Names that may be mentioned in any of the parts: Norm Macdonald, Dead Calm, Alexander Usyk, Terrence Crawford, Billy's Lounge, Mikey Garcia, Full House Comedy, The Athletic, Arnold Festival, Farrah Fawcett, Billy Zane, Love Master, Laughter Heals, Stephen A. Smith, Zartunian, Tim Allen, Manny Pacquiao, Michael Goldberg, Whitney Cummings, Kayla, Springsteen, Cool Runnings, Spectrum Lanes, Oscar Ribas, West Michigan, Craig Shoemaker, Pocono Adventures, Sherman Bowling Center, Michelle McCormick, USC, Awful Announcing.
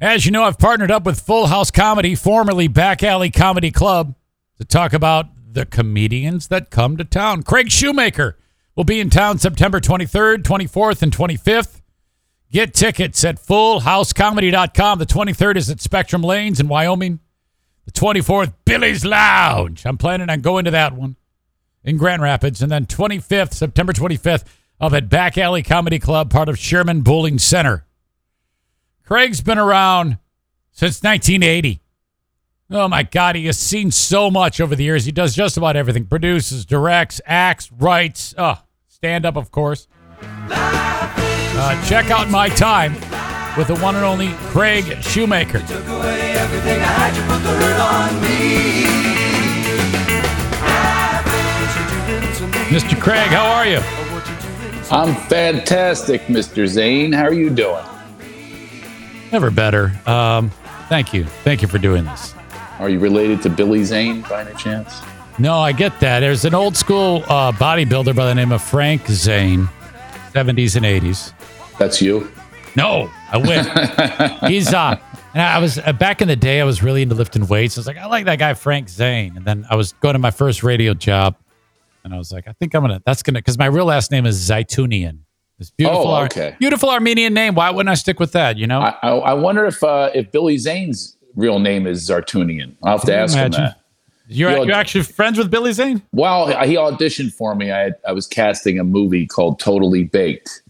As you know, I've partnered up with Full House Comedy, formerly Back Alley Comedy Club, to talk about the comedians that come to town. Craig Shoemaker will be in town September 23rd, 24th, and 25th. Get tickets at fullhousecomedy.com. The 23rd is at Spectrum Lanes in Wyoming. The 24th, Billy's Lounge. I'm planning on going to that one in Grand Rapids. And then 25th, September 25th, up at Back Alley Comedy Club, part of Sherman Bowling Center. Craig's been around since 1980. Oh, my God. He has seen so much over the years. He does just about everything. Produces, directs, acts, writes. Stand-up, of course. Check out My Time with the one and only Craig Shoemaker. You took away everything I had, you put the hurt on me. Mr. Craig, how are you? I'm fantastic, Mr. Zane. How are you doing? Never better. Thank you. Thank you for doing this. Are you related to Billy Zane by any chance? No, I get that. There's an old school bodybuilder by the name of Frank Zane, 70s and 80s. That's you? No, I win. He's and I was back in the day, I was really into lifting weights. I was like, I like that guy, Frank Zane. And then I was going to my first radio job and I was like, I think because my real last name is Zaytunian. This beautiful, beautiful Armenian name. Why wouldn't I stick with that? You know, I wonder if Billy Zane's real name is Zartunian. I'll have to ask him that. You're actually friends with Billy Zane? Well, he auditioned for me. I was casting a movie called Totally Baked,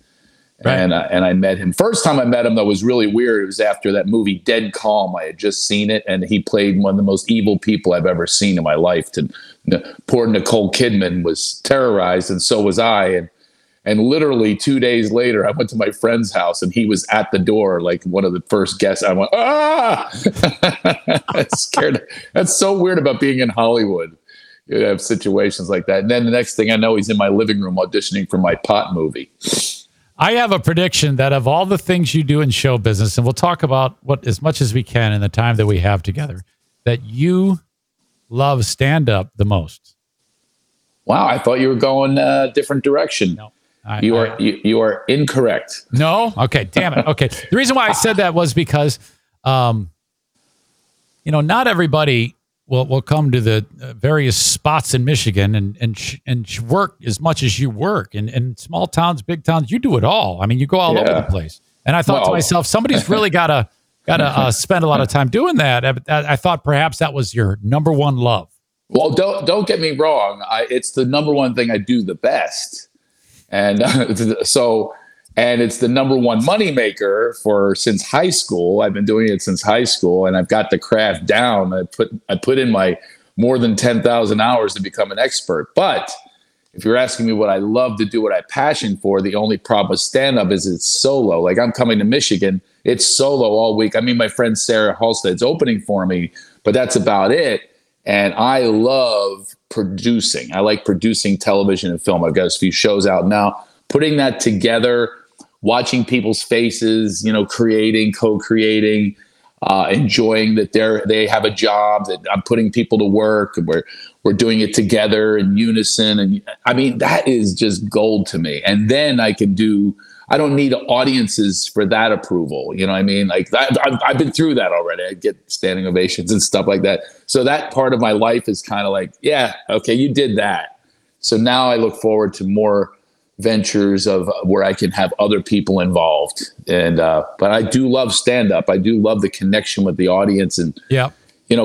right. And I met him. First time I met him, though, was really weird. It was after that movie Dead Calm. I had just seen it, and he played one of the most evil people I've ever seen in my life. Poor Nicole Kidman was terrorized, and so was I. And literally 2 days later, I went to my friend's house and he was at the door, like one of the first guests. I went, ah! Scared. That's so weird about being in Hollywood. You have situations like that. And then the next thing I know, he's in my living room auditioning for my pot movie. I have a prediction that of all the things you do in show business, and we'll talk about what as much as we can in the time that we have together, that you love stand-up the most. Wow, I thought you were going a different direction. No. You are incorrect. No? Okay, damn it. Okay. The reason why I said that was because, not everybody will come to the various spots in Michigan and work as much as you work. And small towns, big towns, you do it all. I mean, you go all over the place. And I thought to myself, somebody's really got to spend a lot of time doing that. I thought perhaps that was your number one love. Well, don't get me wrong. It's the number one thing I do the best. And so it's the number one moneymaker since high school. I've been doing it since high school and I've got the craft down. I put in my more than 10,000 hours to become an expert. But if you're asking me what I love to do, what I passion for, the only problem with stand-up is it's solo. Like I'm coming to Michigan, it's solo all week. I mean, my friend Sarah Halstead's opening for me, but that's about it. And I love producing. I like producing television and film. I've got a few shows out now. Putting that together, watching people's faces, creating, co-creating, enjoying that they have a job, that I'm putting people to work, and we're doing it together in unison. And I mean, that is just gold to me. And then I don't need audiences for that approval. You know what I mean? Like I've been through that already. I get standing ovations and stuff like that. So that part of my life is kind of like, yeah, okay, you did that. So now I look forward to more ventures of where I can have other people involved. And, but I do love stand-up. I do love the connection with the audience and,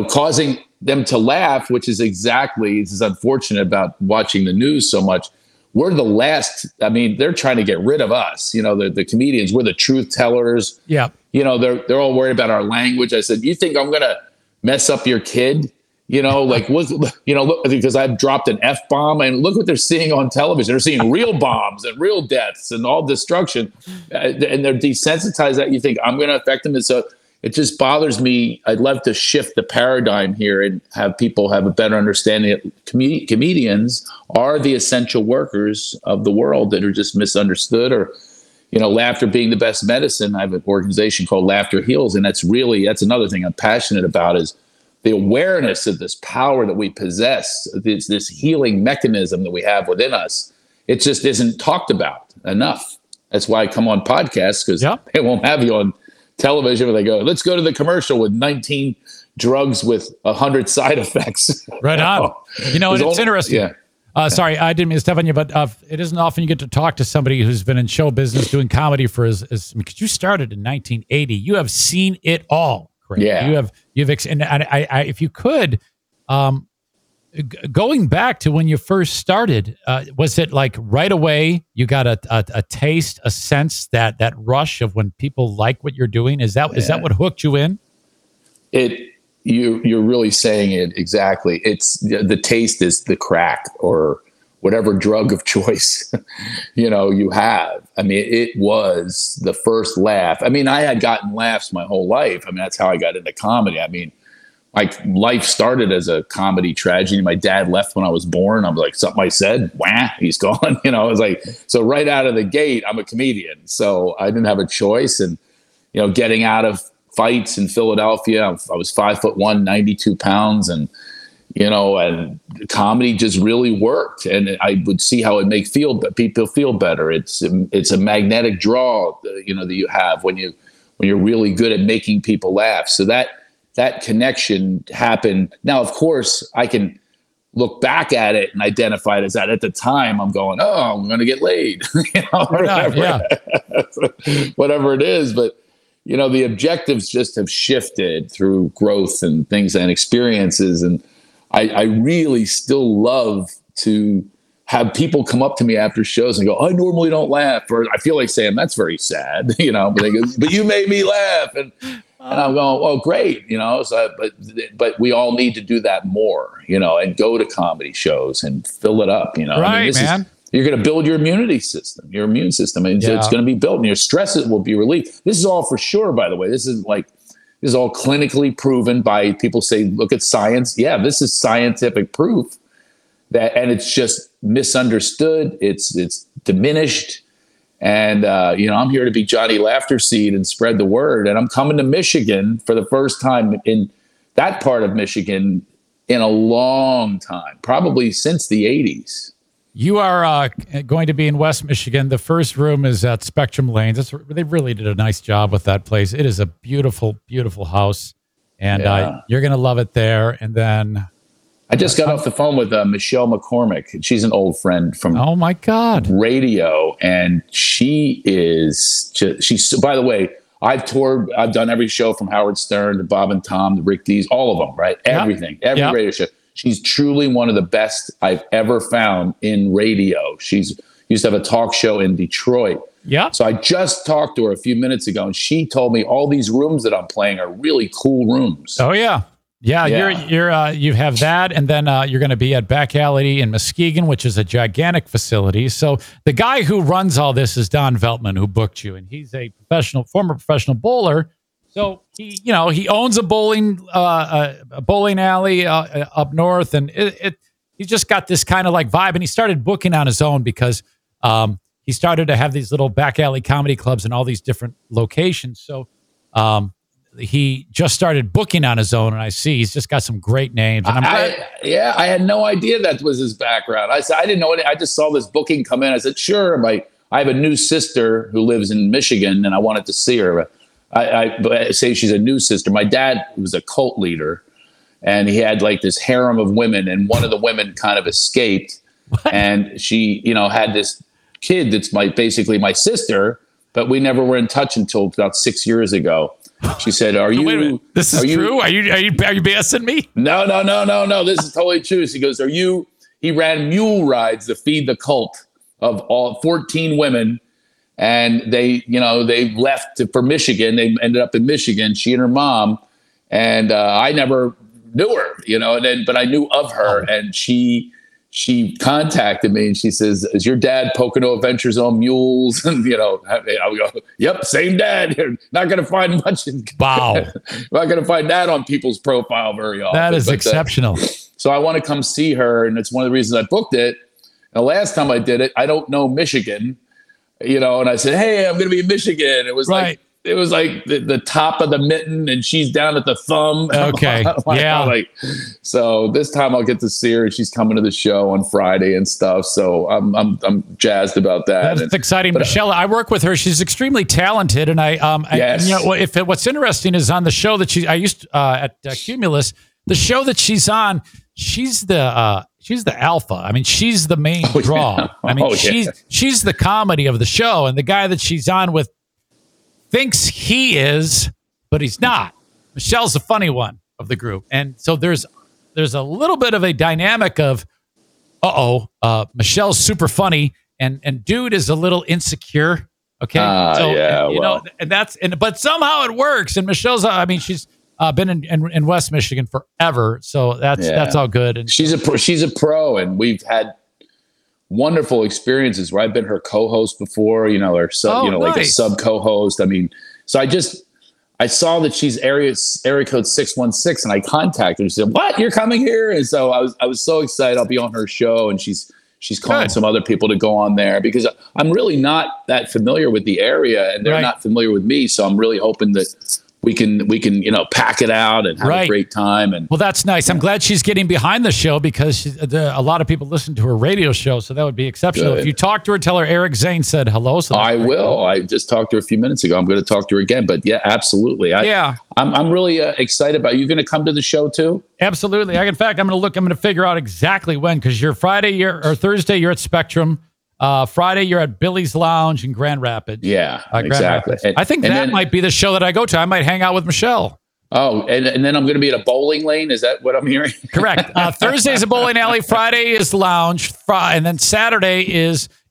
causing them to laugh, which is exactly, this is unfortunate about watching the news so much. We're the last. I mean, they're trying to get rid of us. The comedians. We're the truth tellers. Yeah. They're all worried about our language. I said, you think I'm gonna mess up your kid? Look, because I've dropped an F bomb, and look what they're seeing on television. They're seeing real bombs and real deaths and all destruction, and they're desensitized. That you think I'm gonna affect them? And so it just bothers me. I'd love to shift the paradigm here and have people have a better understanding that comedians are the essential workers of the world that are just misunderstood or, laughter being the best medicine. I have an organization called Laughter Heals, and that's another thing I'm passionate about is the awareness of this power that we possess, this healing mechanism that we have within us. It just isn't talked about enough. That's why I come on podcasts because they won't have you on television where they go, let's go to the commercial with 19 drugs with 100 side effects. Right on. You know, and it's interesting. Yeah. Sorry, I didn't mean to step on you, but it isn't often you get to talk to somebody who's been in show business doing comedy for as because you started in 1980. You have seen it all, Craig. Yeah. And if you could, going back to when you first started, was it like right away you got a taste, a sense, that rush of when people like what you're doing? Is that what hooked you in? You're really saying it exactly. It's the taste is the crack or whatever drug of choice, you have. I mean, it was the first laugh. I mean, I had gotten laughs my whole life. I mean, that's how I got into comedy. I mean, my life started as a comedy tragedy. My dad left when I was born. I'm like, something I said, wah, he's gone. I was like, so right out of the gate, I'm a comedian. So I didn't have a choice. And, getting out of fights in Philadelphia. I was 5'1", 92 pounds. And, and comedy just really worked. And I would see how it make people feel better. It's a magnetic draw, that you have when you're really good at making people laugh. So that connection happened. Now, of course, I can look back at it and identify it as that. At the time, I'm going, oh, I'm going to get laid. Whatever it is. But, the objectives just have shifted through growth and things and experiences. And I really still love to have people come up to me after shows and go, I normally don't laugh. Or I feel like saying, that's very sad, but they go, but you made me laugh. And I'm going, oh, great. But we all need to do that more, and go to comedy shows and fill it up, Right, man. You're going to build your immunity system, your immune system. And it's going to be built and your stress will be relieved. This is all for sure, by the way. This is all clinically proven by people say, look at science. Yeah, this is scientific proof that, and it's just misunderstood. It's diminished. And, I'm here to be Johnny Laughter Seed and spread the word. And I'm coming to Michigan for the first time in that part of Michigan in a long time, probably since the 80s. You are going to be in West Michigan. The first room is at Spectrum Lanes. They really did a nice job with that place. It is a beautiful, beautiful house, and you're going to love it there. And then I just got off the phone with Michelle McCormick. She's an old friend from radio, and she's. By the way, I've toured. I've done every show from Howard Stern to Bob and Tom to Rick Dees, all of them. Right, everything, every radio show. She's truly one of the best I've ever found in radio. She's used to have a talk show in Detroit. Yeah. So I just talked to her a few minutes ago, and she told me all these rooms that I'm playing are really cool rooms. Oh yeah, yeah. You have that, and then you're going to be at Back Alley in Muskegon, which is a gigantic facility. So the guy who runs all this is Don Veltman, who booked you, and he's a former professional bowler. So he owns a bowling alley up north, and he just got this kind of like vibe, and he started booking on his own because he started to have these little back alley comedy clubs in all these different locations. So he just started booking on his own, and I see he's just got some great names. And I had no idea that was his background. I didn't know it. I just saw this booking come in. I said, sure, I have a new sister who lives in Michigan, and I wanted to see her. I say she's a new sister. My dad was a cult leader, and he had like this harem of women, and one of the women kind of escaped. What? And she, had this kid that's basically my sister, but we never were in touch until about 6 years ago. She said, "Are you? Wait a minute. This is true? Are you BSing me?" No. This is totally true. She goes, "Are you?" He ran mule rides to feed the cult of all 14 women. And they, they left for Michigan. They ended up in Michigan, she and her mom. And I never knew her, but I knew of her. And she contacted me, and she says, is your dad Pocono Adventures on mules? And, I would go, yep, same dad. You're not going to find much. Wow. Not going to find that on people's profile very often. That is exceptional. So I want to come see her. And it's one of the reasons I booked it. And the last time I did it, I don't know Michigan. And I said, hey, I'm going to be in Michigan. It was right. like it was like the top of the mitten and she's down at the thumb. Okay. Yeah. Like, so this time I'll get to see her. She's coming to the show on Friday and stuff. So I'm jazzed about that. That's exciting. Michelle, I work with her. She's extremely talented. And yes. You know, what's interesting is on the show that at Cumulus, the show that she's on, she's the alpha. I mean, she's the main draw. Yeah. I mean, she's the comedy of the show, and the guy that she's on with thinks he is, but he's not. Michelle's the funny one of the group. And so there's a little bit of a dynamic of, Michelle's super funny and dude is a little insecure. Okay. But somehow it works. And Michelle's, she's been in West Michigan forever. So that's all good. And she's a pro and we've had wonderful experiences where I've been her co-host before, like a sub co-host. I saw that she's area code 616 and I contacted her and said, what, you're coming here? And so I was so excited. I'll be on her show and she's calling some other people to go on there because I'm really not that familiar with the area and they're not familiar with me. So I'm really hoping that we can, pack it out and have a great time. And well, that's nice. I'm glad she's getting behind the show because a lot of people listen to her radio show. So that would be exceptional. Good. If you talk to her, tell her Eric Zane said hello. So I will. Cool. I just talked to her a few minutes ago. I'm going to talk to her again. But yeah, absolutely. I'm really excited about it. You going to come to the show too? Absolutely. I'm going to figure out exactly when, because you're Thursday, you're at Spectrum. Friday, you're at Billy's Lounge in Grand Rapids. Yeah, exactly. Rapids. I think that might be the show that I go to. I might hang out with Michelle. Oh, and then I'm going to be at a bowling lane. Is that what I'm hearing? Correct. Thursday's a bowling alley. Friday is lounge. And then Saturday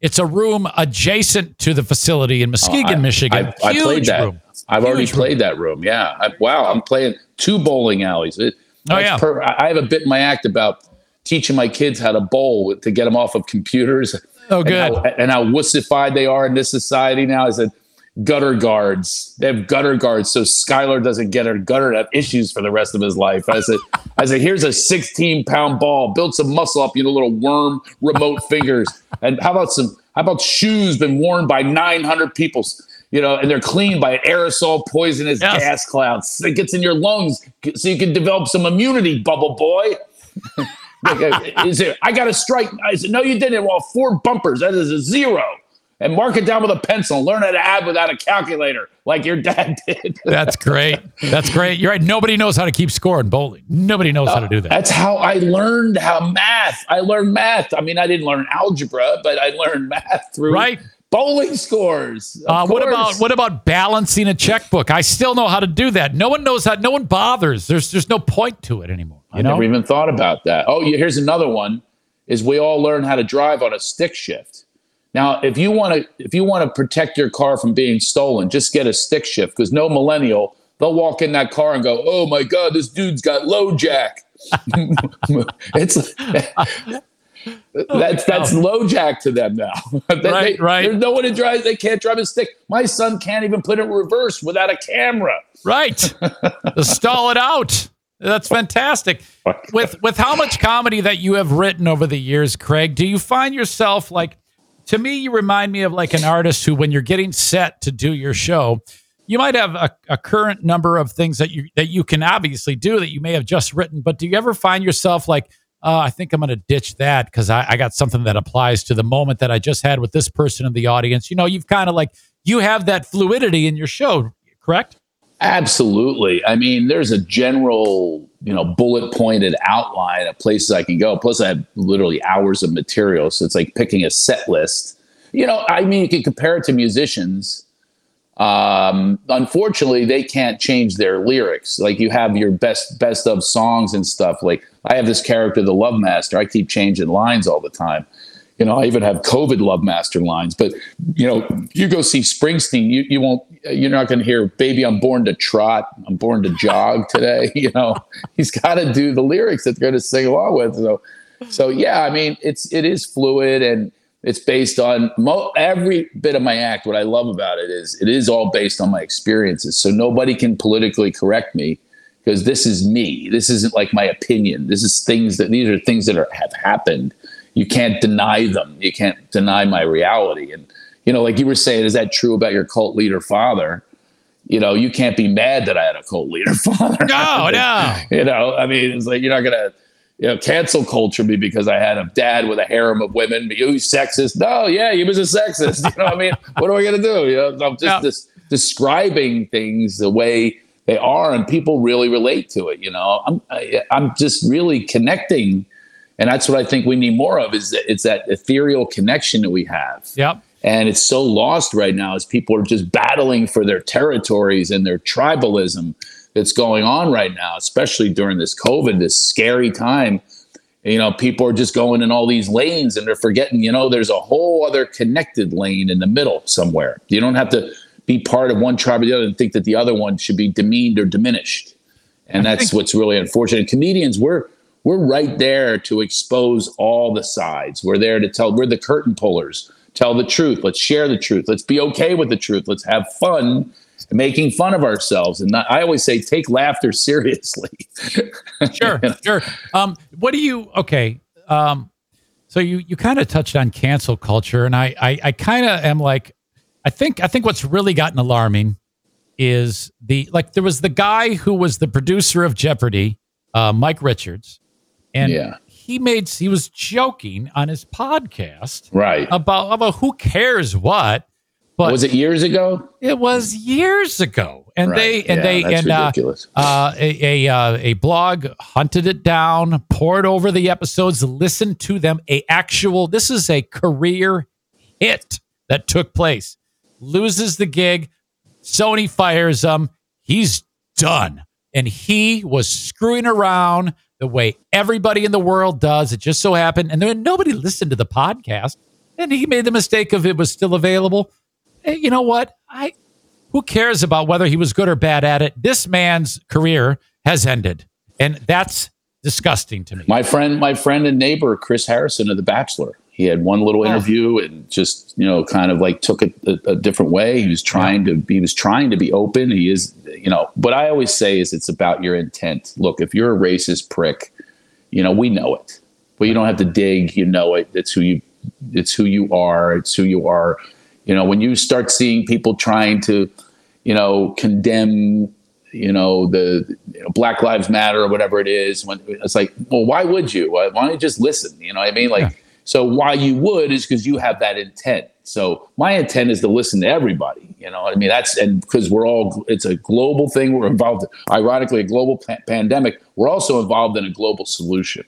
it's a room adjacent to the facility in Muskegon, Michigan. I played that. Room. I've already played that room. Yeah. I'm playing 2 bowling alleys. I have a bit in my act about teaching my kids how to bowl to get them off of computers. Oh, good. And how wussified they are in this society now. I said, gutter guards. They have gutter guards, so Skylar doesn't get her gutter and have issues for the rest of his life. I said, here's a 16-pound ball. Build some muscle up, little worm remote fingers. And how about shoes been worn by 900 people? And they're cleaned by an aerosol poisonous gas clouds that gets in your lungs, so you can develop some immunity, bubble boy. I got a strike. I said, no, you didn't. Well, 4 bumpers. That is a 0. And mark it down with a pencil. And learn how to add without a calculator like your dad did. That's great. That's great. You're right. Nobody knows how to keep score in bowling. Nobody knows how to do that. That's how I learned math. I learned math. I didn't learn algebra, but I learned math through bowling scores. What about balancing a checkbook? I still know how to do that. No one knows how. No one bothers. There's no point to it anymore. I never even thought about that. Oh, here's another one: is we all learn how to drive on a stick shift. Now, if you want to protect your car from being stolen, just get a stick shift, because no millennial, they'll walk in that car and go, "Oh my God, this dude's got low jack." That's low jack to them now. Right. There's no one who drives. They can't drive a stick. My son can't even put it in reverse without a camera. Right. Stall it out. That's fantastic. With how much comedy that you have written over the years, Craig, do you find yourself to me, you remind me of an artist who, when you're getting set to do your show, you might have a current number of things that you can obviously do that you may have just written. But do you ever find yourself I think I'm going to ditch that because I got something that applies to the moment that I just had with this person in the audience? You've kind of you have that fluidity in your show, correct? Absolutely. There's a general, bullet pointed outline of places I can go. Plus, I have literally hours of material. So it's like picking a set list. You can compare it to musicians. Unfortunately, they can't change their lyrics. You have your best of songs and stuff. I have this character, the Love Master. I keep changing lines all the time. I even have COVID Love Master lines, but you go see Springsteen, you're not going to hear, baby, I'm born to trot. I'm born to jog today. He's got to do the lyrics that they're going to sing along with. So yeah, it is fluid and it's based on every bit of my act. What I love about it is it is all based on my experiences. So nobody can politically correct me because this is me. This isn't my opinion. These are things that have happened. You can't deny them. You can't deny my reality. And, like you were saying, is that true about your cult leader father? you know, you can't be mad that I had a cult leader father. No, no. You know, I mean, it's like, you're not going to, you know, cancel culture me because I had a dad with a harem of women. But you sexist. No, yeah, he was a sexist. You know what I mean? What am I going to do? You know, I'm just describing things the way they are, and people really relate to it. You know, I'm just really connecting. And that's what I think we need more of, is that it's that ethereal connection that we have. Yep. And it's so lost right now as people are just battling for their territories and their tribalism that's going on right now, especially during this COVID, this scary time. You know, people are just going in all these lanes and they're forgetting, you know, there's a whole other connected lane in the middle somewhere. You don't have to be part of one tribe or the other and think that the other one should be demeaned or diminished. And that's what's really unfortunate. Comedians, we're right there to expose all the sides. We're there to tell, we're the curtain pullers. Tell the truth. Let's share the truth. Let's be okay with the truth. Let's have fun making fun of ourselves. And I always say, take laughter seriously. Sure. Sure. So you kind of touched on cancel culture, and I kind of am like, I think what's really gotten alarming is there was the guy who was the producer of Jeopardy, Mike Richards. And he was joking on his podcast, right, about who cares what. But was it years ago? It was years ago. And ridiculous. A blog hunted it down, poured over the episodes, listened to them. This is a career hit that took place. Loses the gig. Sony fires him. He's done. And he was screwing around the way everybody in the world does. It just so happened. And then nobody listened to the podcast. And he made the mistake of, it was still available. Hey, you know what? Who cares about whether he was good or bad at it? This man's career has ended. And that's disgusting to me. My friend and neighbor, Chris Harrison of The Bachelor. He had one little interview and just, you know, kind of like took it a different way. He was trying to be open. He is, you know, what I always say is it's about your intent. Look, if you're a racist prick, you know, we know it, but you don't have to dig. You know, it. It's who you are. It's who you are. You know, when you start seeing people trying to, you know, condemn, you know, the Black Lives Matter or whatever it is, when it's like, well, why would you? Why don't you just listen? You know what I mean? Like, so why you would is because you have that intent. So my intent is to listen to everybody. You know what I mean? Because we're all, it's a global thing. We're involved, ironically, a global pandemic. We're also involved in a global solution.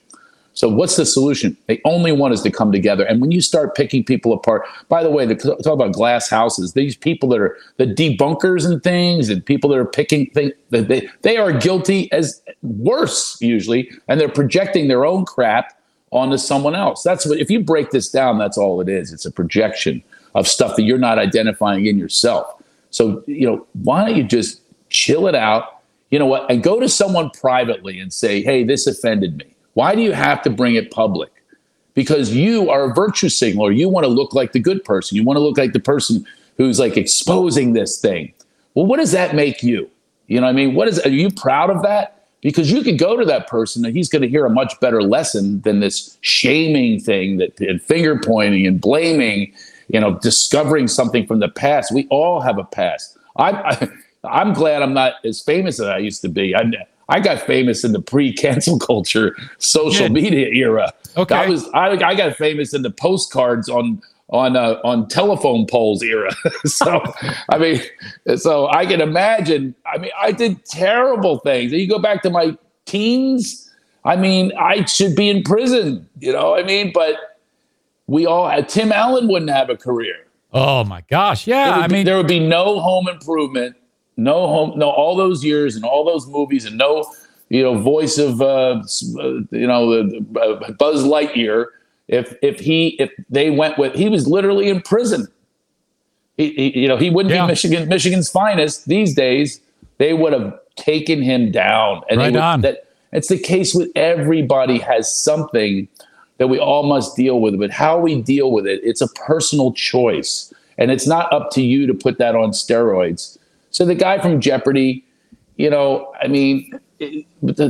So what's the solution? They only want us to come together. And when you start picking people apart, by the way, talk about glass houses, these people that are the debunkers and things, and people that are picking things, they are guilty as worse usually. And they're projecting their own crap onto someone else. That's what, if you break this down, that's all it is. It's a projection of stuff that you're not identifying in yourself. So, you know, why don't you just chill it out, you know what, and go to someone privately and say, hey, this offended me. Why do you have to bring it public? Because you are a virtue signaler. You want to look like the good person. You want to look like the person who's like exposing this thing. Well, what does that make you? You know what I mean? Are you proud of that? Because you could go to that person and he's going to hear a much better lesson than this shaming thing and finger pointing and blaming, you know, discovering something from the past. We all have a past. I'm glad I'm not as famous as I used to be. I got famous in the pre-cancel culture social media era. Okay. I got famous in the postcards on telephone poles era. So I can imagine, I did terrible things. You go back to my teens, I should be in prison, you know what I mean? But Tim Allen wouldn't have a career. Oh my gosh. Yeah. There would be no Home Improvement, all those years and all those movies and no, you know, voice of, you know, Buzz Lightyear. If they went with, he was literally in prison. He wouldn't be Michigan's finest these days. They would have taken him down. And it's the case with everybody. Has something that we all must deal with, but how we deal with it, it's a personal choice, and it's not up to you to put that on steroids. So the guy from Jeopardy, you know,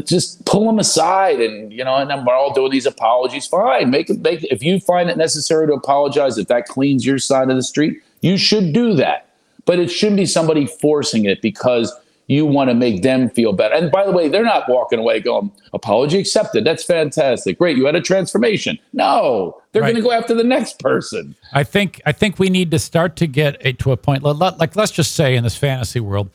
just pull them aside, and you know, and then we're all doing these apologies. Fine, make it. If you find it necessary to apologize, if that cleans your side of the street, you should do that. But it shouldn't be somebody forcing it because you want to make them feel better. And by the way, they're not walking away going, apology accepted. That's fantastic. Great. You had a transformation. No, they're going to go after the next person. I think we need to start to get it to a point. Like, let's just say in this fantasy world,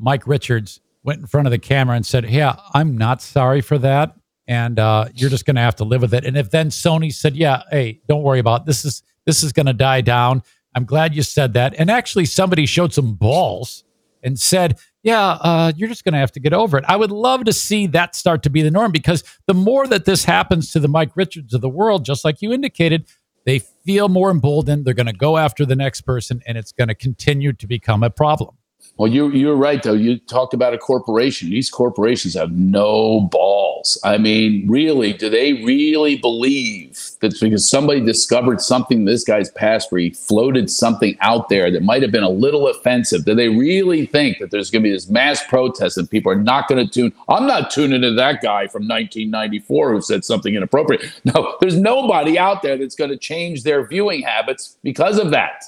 Mike Richards went in front of the camera and said, yeah, I'm not sorry for that. And you're just going to have to live with it. And if then Sony said, yeah, hey, don't worry about it. This is going to die down. I'm glad you said that. And actually somebody showed some balls and said, yeah, you're just going to have to get over it. I would love to see that start to be the norm, because the more that this happens to the Mike Richards of the world, just like you indicated, they feel more emboldened. They're going to go after the next person, and it's going to continue to become a problem. Well, you're right, though. You talked about a corporation. These corporations have no balls. I mean, really, do they really believe that because somebody discovered something in this guy's past where he floated something out there that might have been a little offensive, do they really think that there's going to be this mass protest and people are not going to tune? I'm not tuning to that guy from 1994 who said something inappropriate. No, there's nobody out there that's going to change their viewing habits because of that.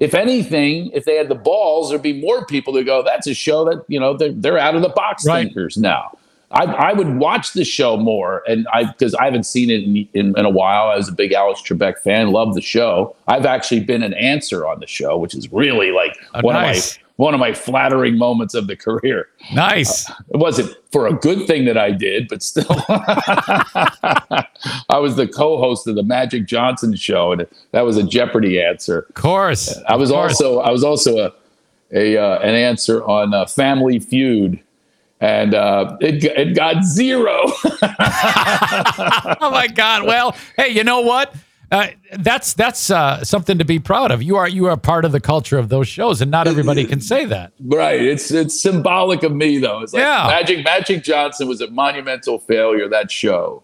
If anything, if they had the balls, there'd be more people that go, that's a show that, you know, they're out of the box thinkers now. I would watch the show more, and because I haven't seen it in a while. I was a big Alex Trebek fan, loved the show. I've actually been an answer on the show, which is really like one of my flattering moments of the career. Nice. It wasn't for a good thing that I did, but still. I was the co-host of the Magic Johnson show, and that was a Jeopardy answer. Of course. I was also an answer on Family Feud, and it got zero. Oh my God. Well, hey, you know what? That's something to be proud of. You are part of the culture of those shows, and not everybody can say that. Right. It's symbolic of me, though. It's like Magic Johnson was a monumental failure, that show.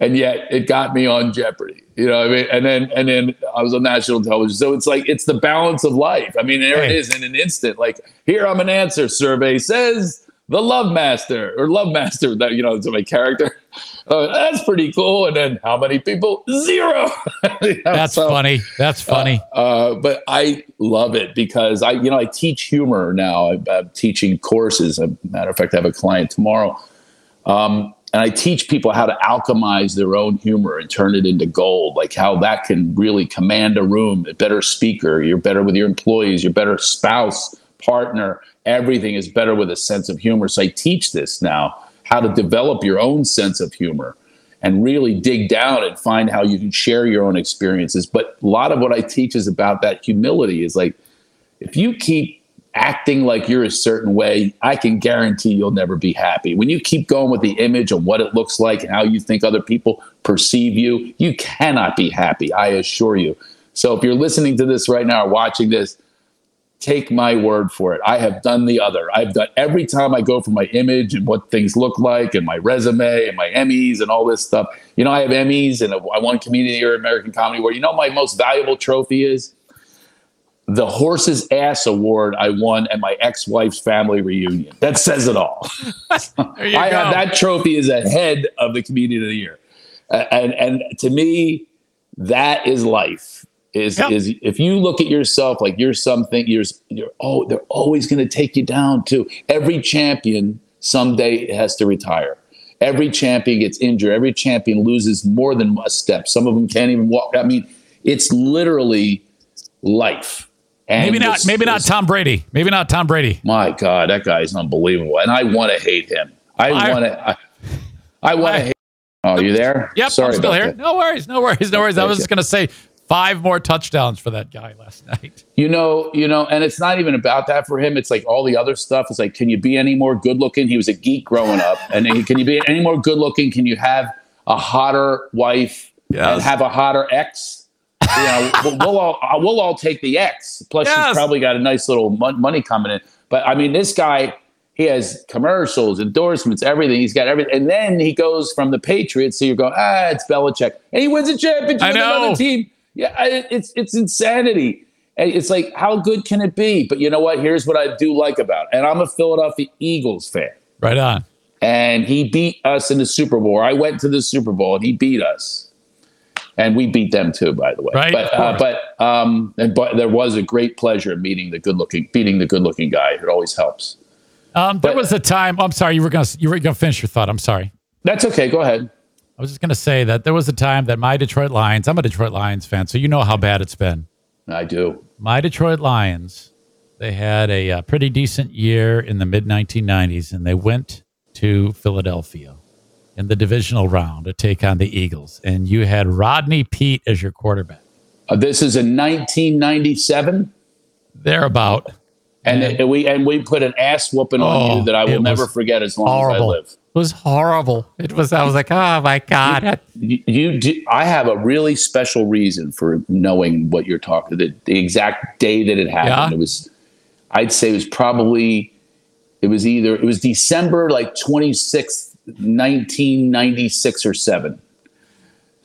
And yet it got me on Jeopardy. You know what I mean? And then I was on national television. So it's like, it's the balance of life. I mean, there it is in an instant. Like, here, I'm an answer. Survey says the Love Master, or Love Master, that, you know, it's my character. That's pretty cool. And then how many people? Zero. You know, funny. That's funny. But I love it because I teach humor now. I'm teaching courses. As a matter of fact, I have a client tomorrow. And I teach people how to alchemize their own humor and turn it into gold, like how that can really command a room, a better speaker. You're better with your employees, your better spouse, partner. Everything is better with a sense of humor. So I teach this now, how to develop your own sense of humor and really dig down and find how you can share your own experiences. But a lot of what I teach is about that humility. Is like, if you keep acting like you're a certain way, I can guarantee you'll never be happy. When you keep going with the image of what it looks like and how you think other people perceive you, you cannot be happy, I assure you. So if you're listening to this right now or watching this, take my word for it. I have done the other. I've done every time I go for my image and what things look like and my resume and my Emmys and all this stuff. You know, I have Emmys and I won Community Year American Comedy, where, you know, my most valuable trophy is the horse's ass award I won at my ex-wife's family reunion. That says it all. Have that trophy is ahead of the Community of the Year. And to me, that is life. Is if you look at yourself like you're something, they're always going to take you down too. Every champion someday has to retire. Every champion gets injured. Every champion loses more than a step. Some of them can't even walk. I mean, it's literally life. And maybe not Tom Brady. Maybe not Tom Brady. My God, that guy is unbelievable, and I want to hate him. I want to hate him. Oh, you there? Yep, sorry, I'm still here. That. No worries. I was just going to say. 5 more touchdowns for that guy last night. You know, and it's not even about that for him. It's like all the other stuff. It's like, can you be any more good looking? He was a geek growing up. And then, can you be any more good looking? Can you have a hotter wife and have a hotter ex? You know, we'll all take the ex. Plus, she's probably got a nice little money coming in. But I mean, this guy, he has commercials, endorsements, everything. He's got everything. And then he goes from the Patriots. So you're going, it's Belichick. And he wins a championship with another team. Yeah, it's insanity. It's like, how good can it be? But you know what? Here's what I do like about it. And I'm a Philadelphia Eagles fan. Right on. And he beat us in the Super Bowl. I went to the Super Bowl, and he beat us. And we beat them too, by the way. Right. But there was a great pleasure in beating the good looking guy. It always helps. There was a time. I'm sorry. You were going to finish your thought. I'm sorry. That's okay. Go ahead. I was just going to say that there was a time that my Detroit Lions, I'm a Detroit Lions fan, so you know how bad it's been. I do. My Detroit Lions, they had a pretty decent year in the mid-1990s, and they went to Philadelphia in the divisional round to take on the Eagles. And you had Rodney Pete as your quarterback. This is in 1997? Thereabout. And we put an ass whooping on you that I will never forget as long as I live. It was horrible. I was like, oh my God. I have a really special reason for knowing what you're talking about. The exact day that it happened. Yeah. It was December like 26th, 1996 or 7.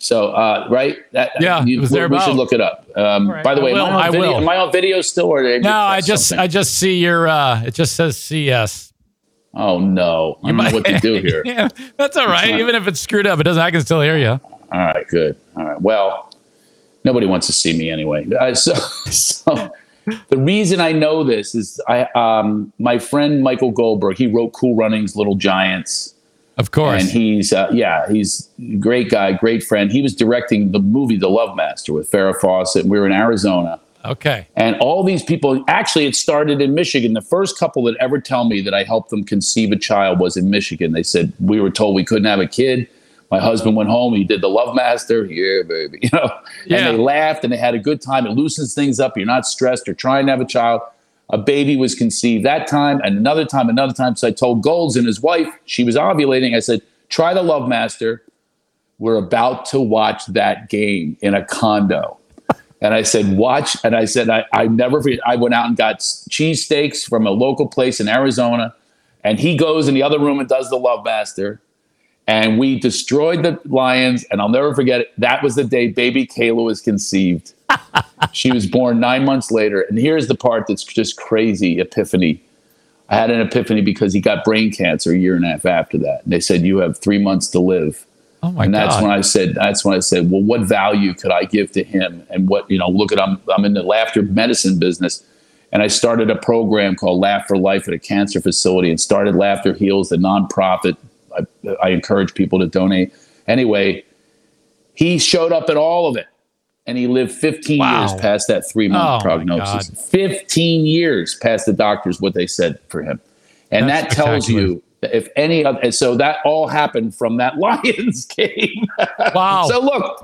So, right? We should look it up. Right. By the way, am I on video still? Or no, I just see your, it just says CS. Oh, no. I don't know what to do here. Yeah, that's all right. Even if it's screwed up, I can still hear you. All right, good. All right. Well, nobody wants to see me anyway. So the reason I know this is my friend Michael Goldberg, he wrote Cool Runnings, Little Giants. Of course. And he's a great guy, great friend. He was directing the movie The Love Master with Farrah Fawcett. We were in Arizona. Okay. And all these people, actually it started in Michigan. The first couple that ever tell me that I helped them conceive a child was in Michigan. They said, we were told we couldn't have a kid. My husband went home. He did The Love Master. Yeah, baby. And they laughed and they had a good time. It loosens things up. You're not stressed or trying to have a child. A baby was conceived that time and another time. So I told Golds and his wife, she was ovulating. I said, try The Love Master. We're about to watch that game in a condo. And I said, watch. And I said, I never forget. I went out and got cheesesteaks from a local place in Arizona. And he goes in the other room and does The Love Master. And we destroyed the Lions. And I'll never forget it. That was the day baby Kayla was conceived. She was born 9 months later. And here's the part that's just crazy epiphany. I had an epiphany because he got brain cancer a year and a half after that. And they said, you have 3 months to live. Oh my God. And that's when I said, well, what value could I give to him? And look at, I'm in the laughter medicine business. And I started a program called Laugh for Life at a cancer facility and started Laughter Heals, the nonprofit. I encourage people to donate. Anyway, he showed up at all of it. And he lived 15 years past that 3-month prognosis. 15 years past the doctors, what they said for him. And that tells you if any other. And so that all happened from that Lions game. Wow.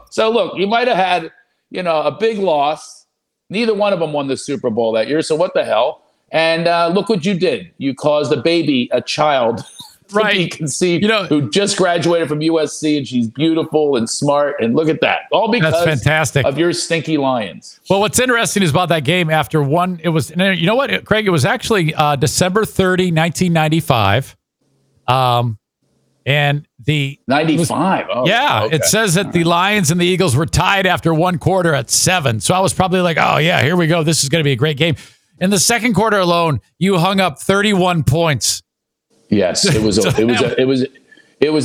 So look, you might have had, a big loss. Neither one of them won the Super Bowl that year. So what the hell? And look what you did. You caused a child to be conceived, who just graduated from USC, and she's beautiful and smart, and look at that. All because of your stinky Lions. Well, what's interesting is about that game after one, it was, you know what, Craig, it was actually December 30, 1995. And the 95. It says that the Lions and the Eagles were tied after one quarter at 7. So I was probably like, oh yeah, here we go. This is going to be a great game. In the second quarter alone, you hung up 31 points. Yes, it was a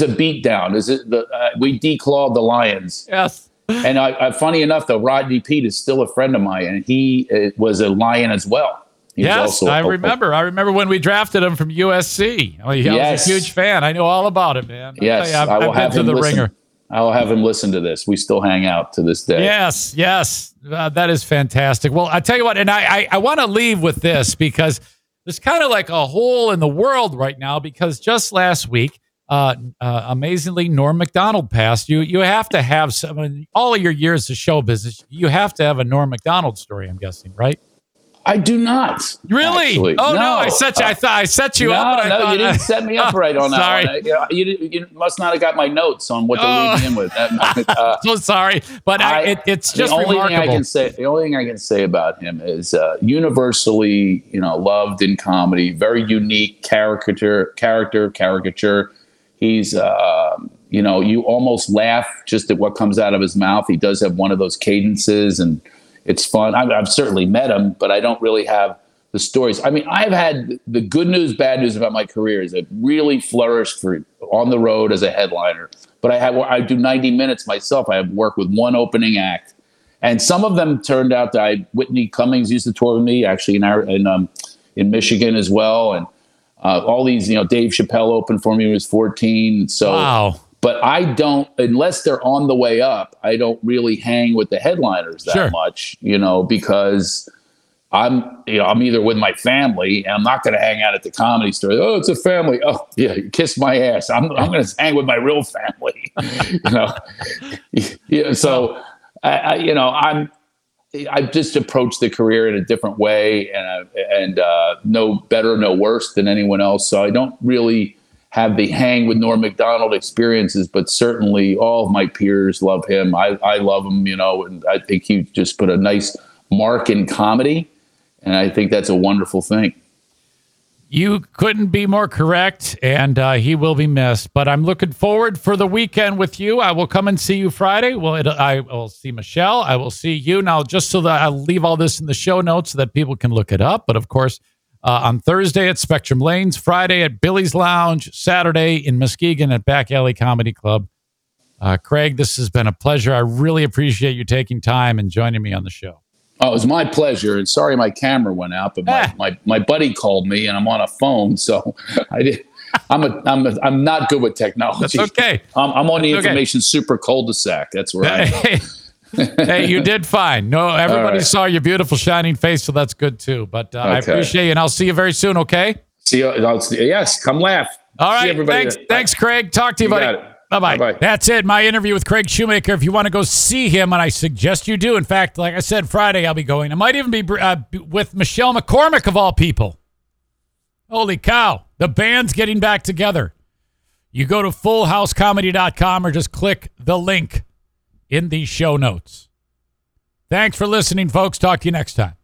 beatdown. We declawed the Lions. Yes, and I, funny enough, though, Rodney Pete is still a friend of mine, and he was a Lion as well. I remember. I remember when we drafted him from USC. I was a huge fan. I knew all about it, man. I will have him listen to this. We still hang out to this day. Yes, that is fantastic. Well, I tell you what, and I want to leave with this because. There's kind of like a hole in the world right now because just last week, amazingly, Norm Macdonald passed. You have to have someone, all of your years of show business, you have to have a Norm Macdonald story, I'm guessing, right? I do not. Really? Actually. Oh, no. I set you up. You didn't set me up right on that one. You must not have got my notes on what to lead me in with. I'm so sorry. But it's just remarkable. The only thing I can say about him is universally loved in comedy, very unique caricature. He's, you almost laugh just at what comes out of his mouth. He does have one of those cadences and it's fun. I've certainly met him, but I don't really have the stories. I mean, I've had the good news, bad news about my career is it really flourished for on the road as a headliner. But I do 90 minutes myself. I have worked with one opening act. And some of them turned out that Whitney Cummings used to tour with me, actually, in Michigan as well. And all these, Dave Chappelle opened for me when he was 14. So, wow. But I don't, unless they're on the way up, I don't really hang with the headliners that sure. much, because I'm either with my family, and I'm not going to hang out at the Comedy Store. Oh, it's a family. Oh, yeah, kiss my ass. I'm going to hang with my real family. Yeah. So, I've just approached the career in a different way, and no better, no worse than anyone else. So I don't really have the hang with Norm Macdonald experiences, but certainly all of my peers love him. I love him, and I think he just put a nice mark in comedy, and I think that's a wonderful thing. You couldn't be more correct, and he will be missed. But I'm looking forward for the weekend with you. I will come and see you Friday. I will see Michelle. I will see you. Now, just so that I'll leave all this in the show notes so that people can look it up. But, of course, on Thursday at Spectrum Lanes, Friday at Billy's Lounge, Saturday in Muskegon at Back Alley Comedy Club. Craig, this has been a pleasure. I really appreciate you taking time and joining me on the show. Oh, it was my pleasure. And sorry my camera went out, but my buddy called me and I'm on a phone, so I'm not good with technology. That's okay. I'm on the information super cul-de-sac. That's where I am. Hey, you did fine. No, everybody saw your beautiful shining face, so that's good too. But I appreciate you, and I'll see you very soon, okay? See you. Yes, come laugh. All right. See everybody. Thanks, Craig. Talk to you, buddy. Bye-bye. Bye-bye. That's it. My interview with Craig Shoemaker. If you want to go see him, and I suggest you do. In fact, like I said, Friday I'll be going. I might even be with Michelle McCormick, of all people. Holy cow. The band's getting back together. You go to fullhousecomedy.com or just click the link in the show notes. Thanks for listening, folks. Talk to you next time.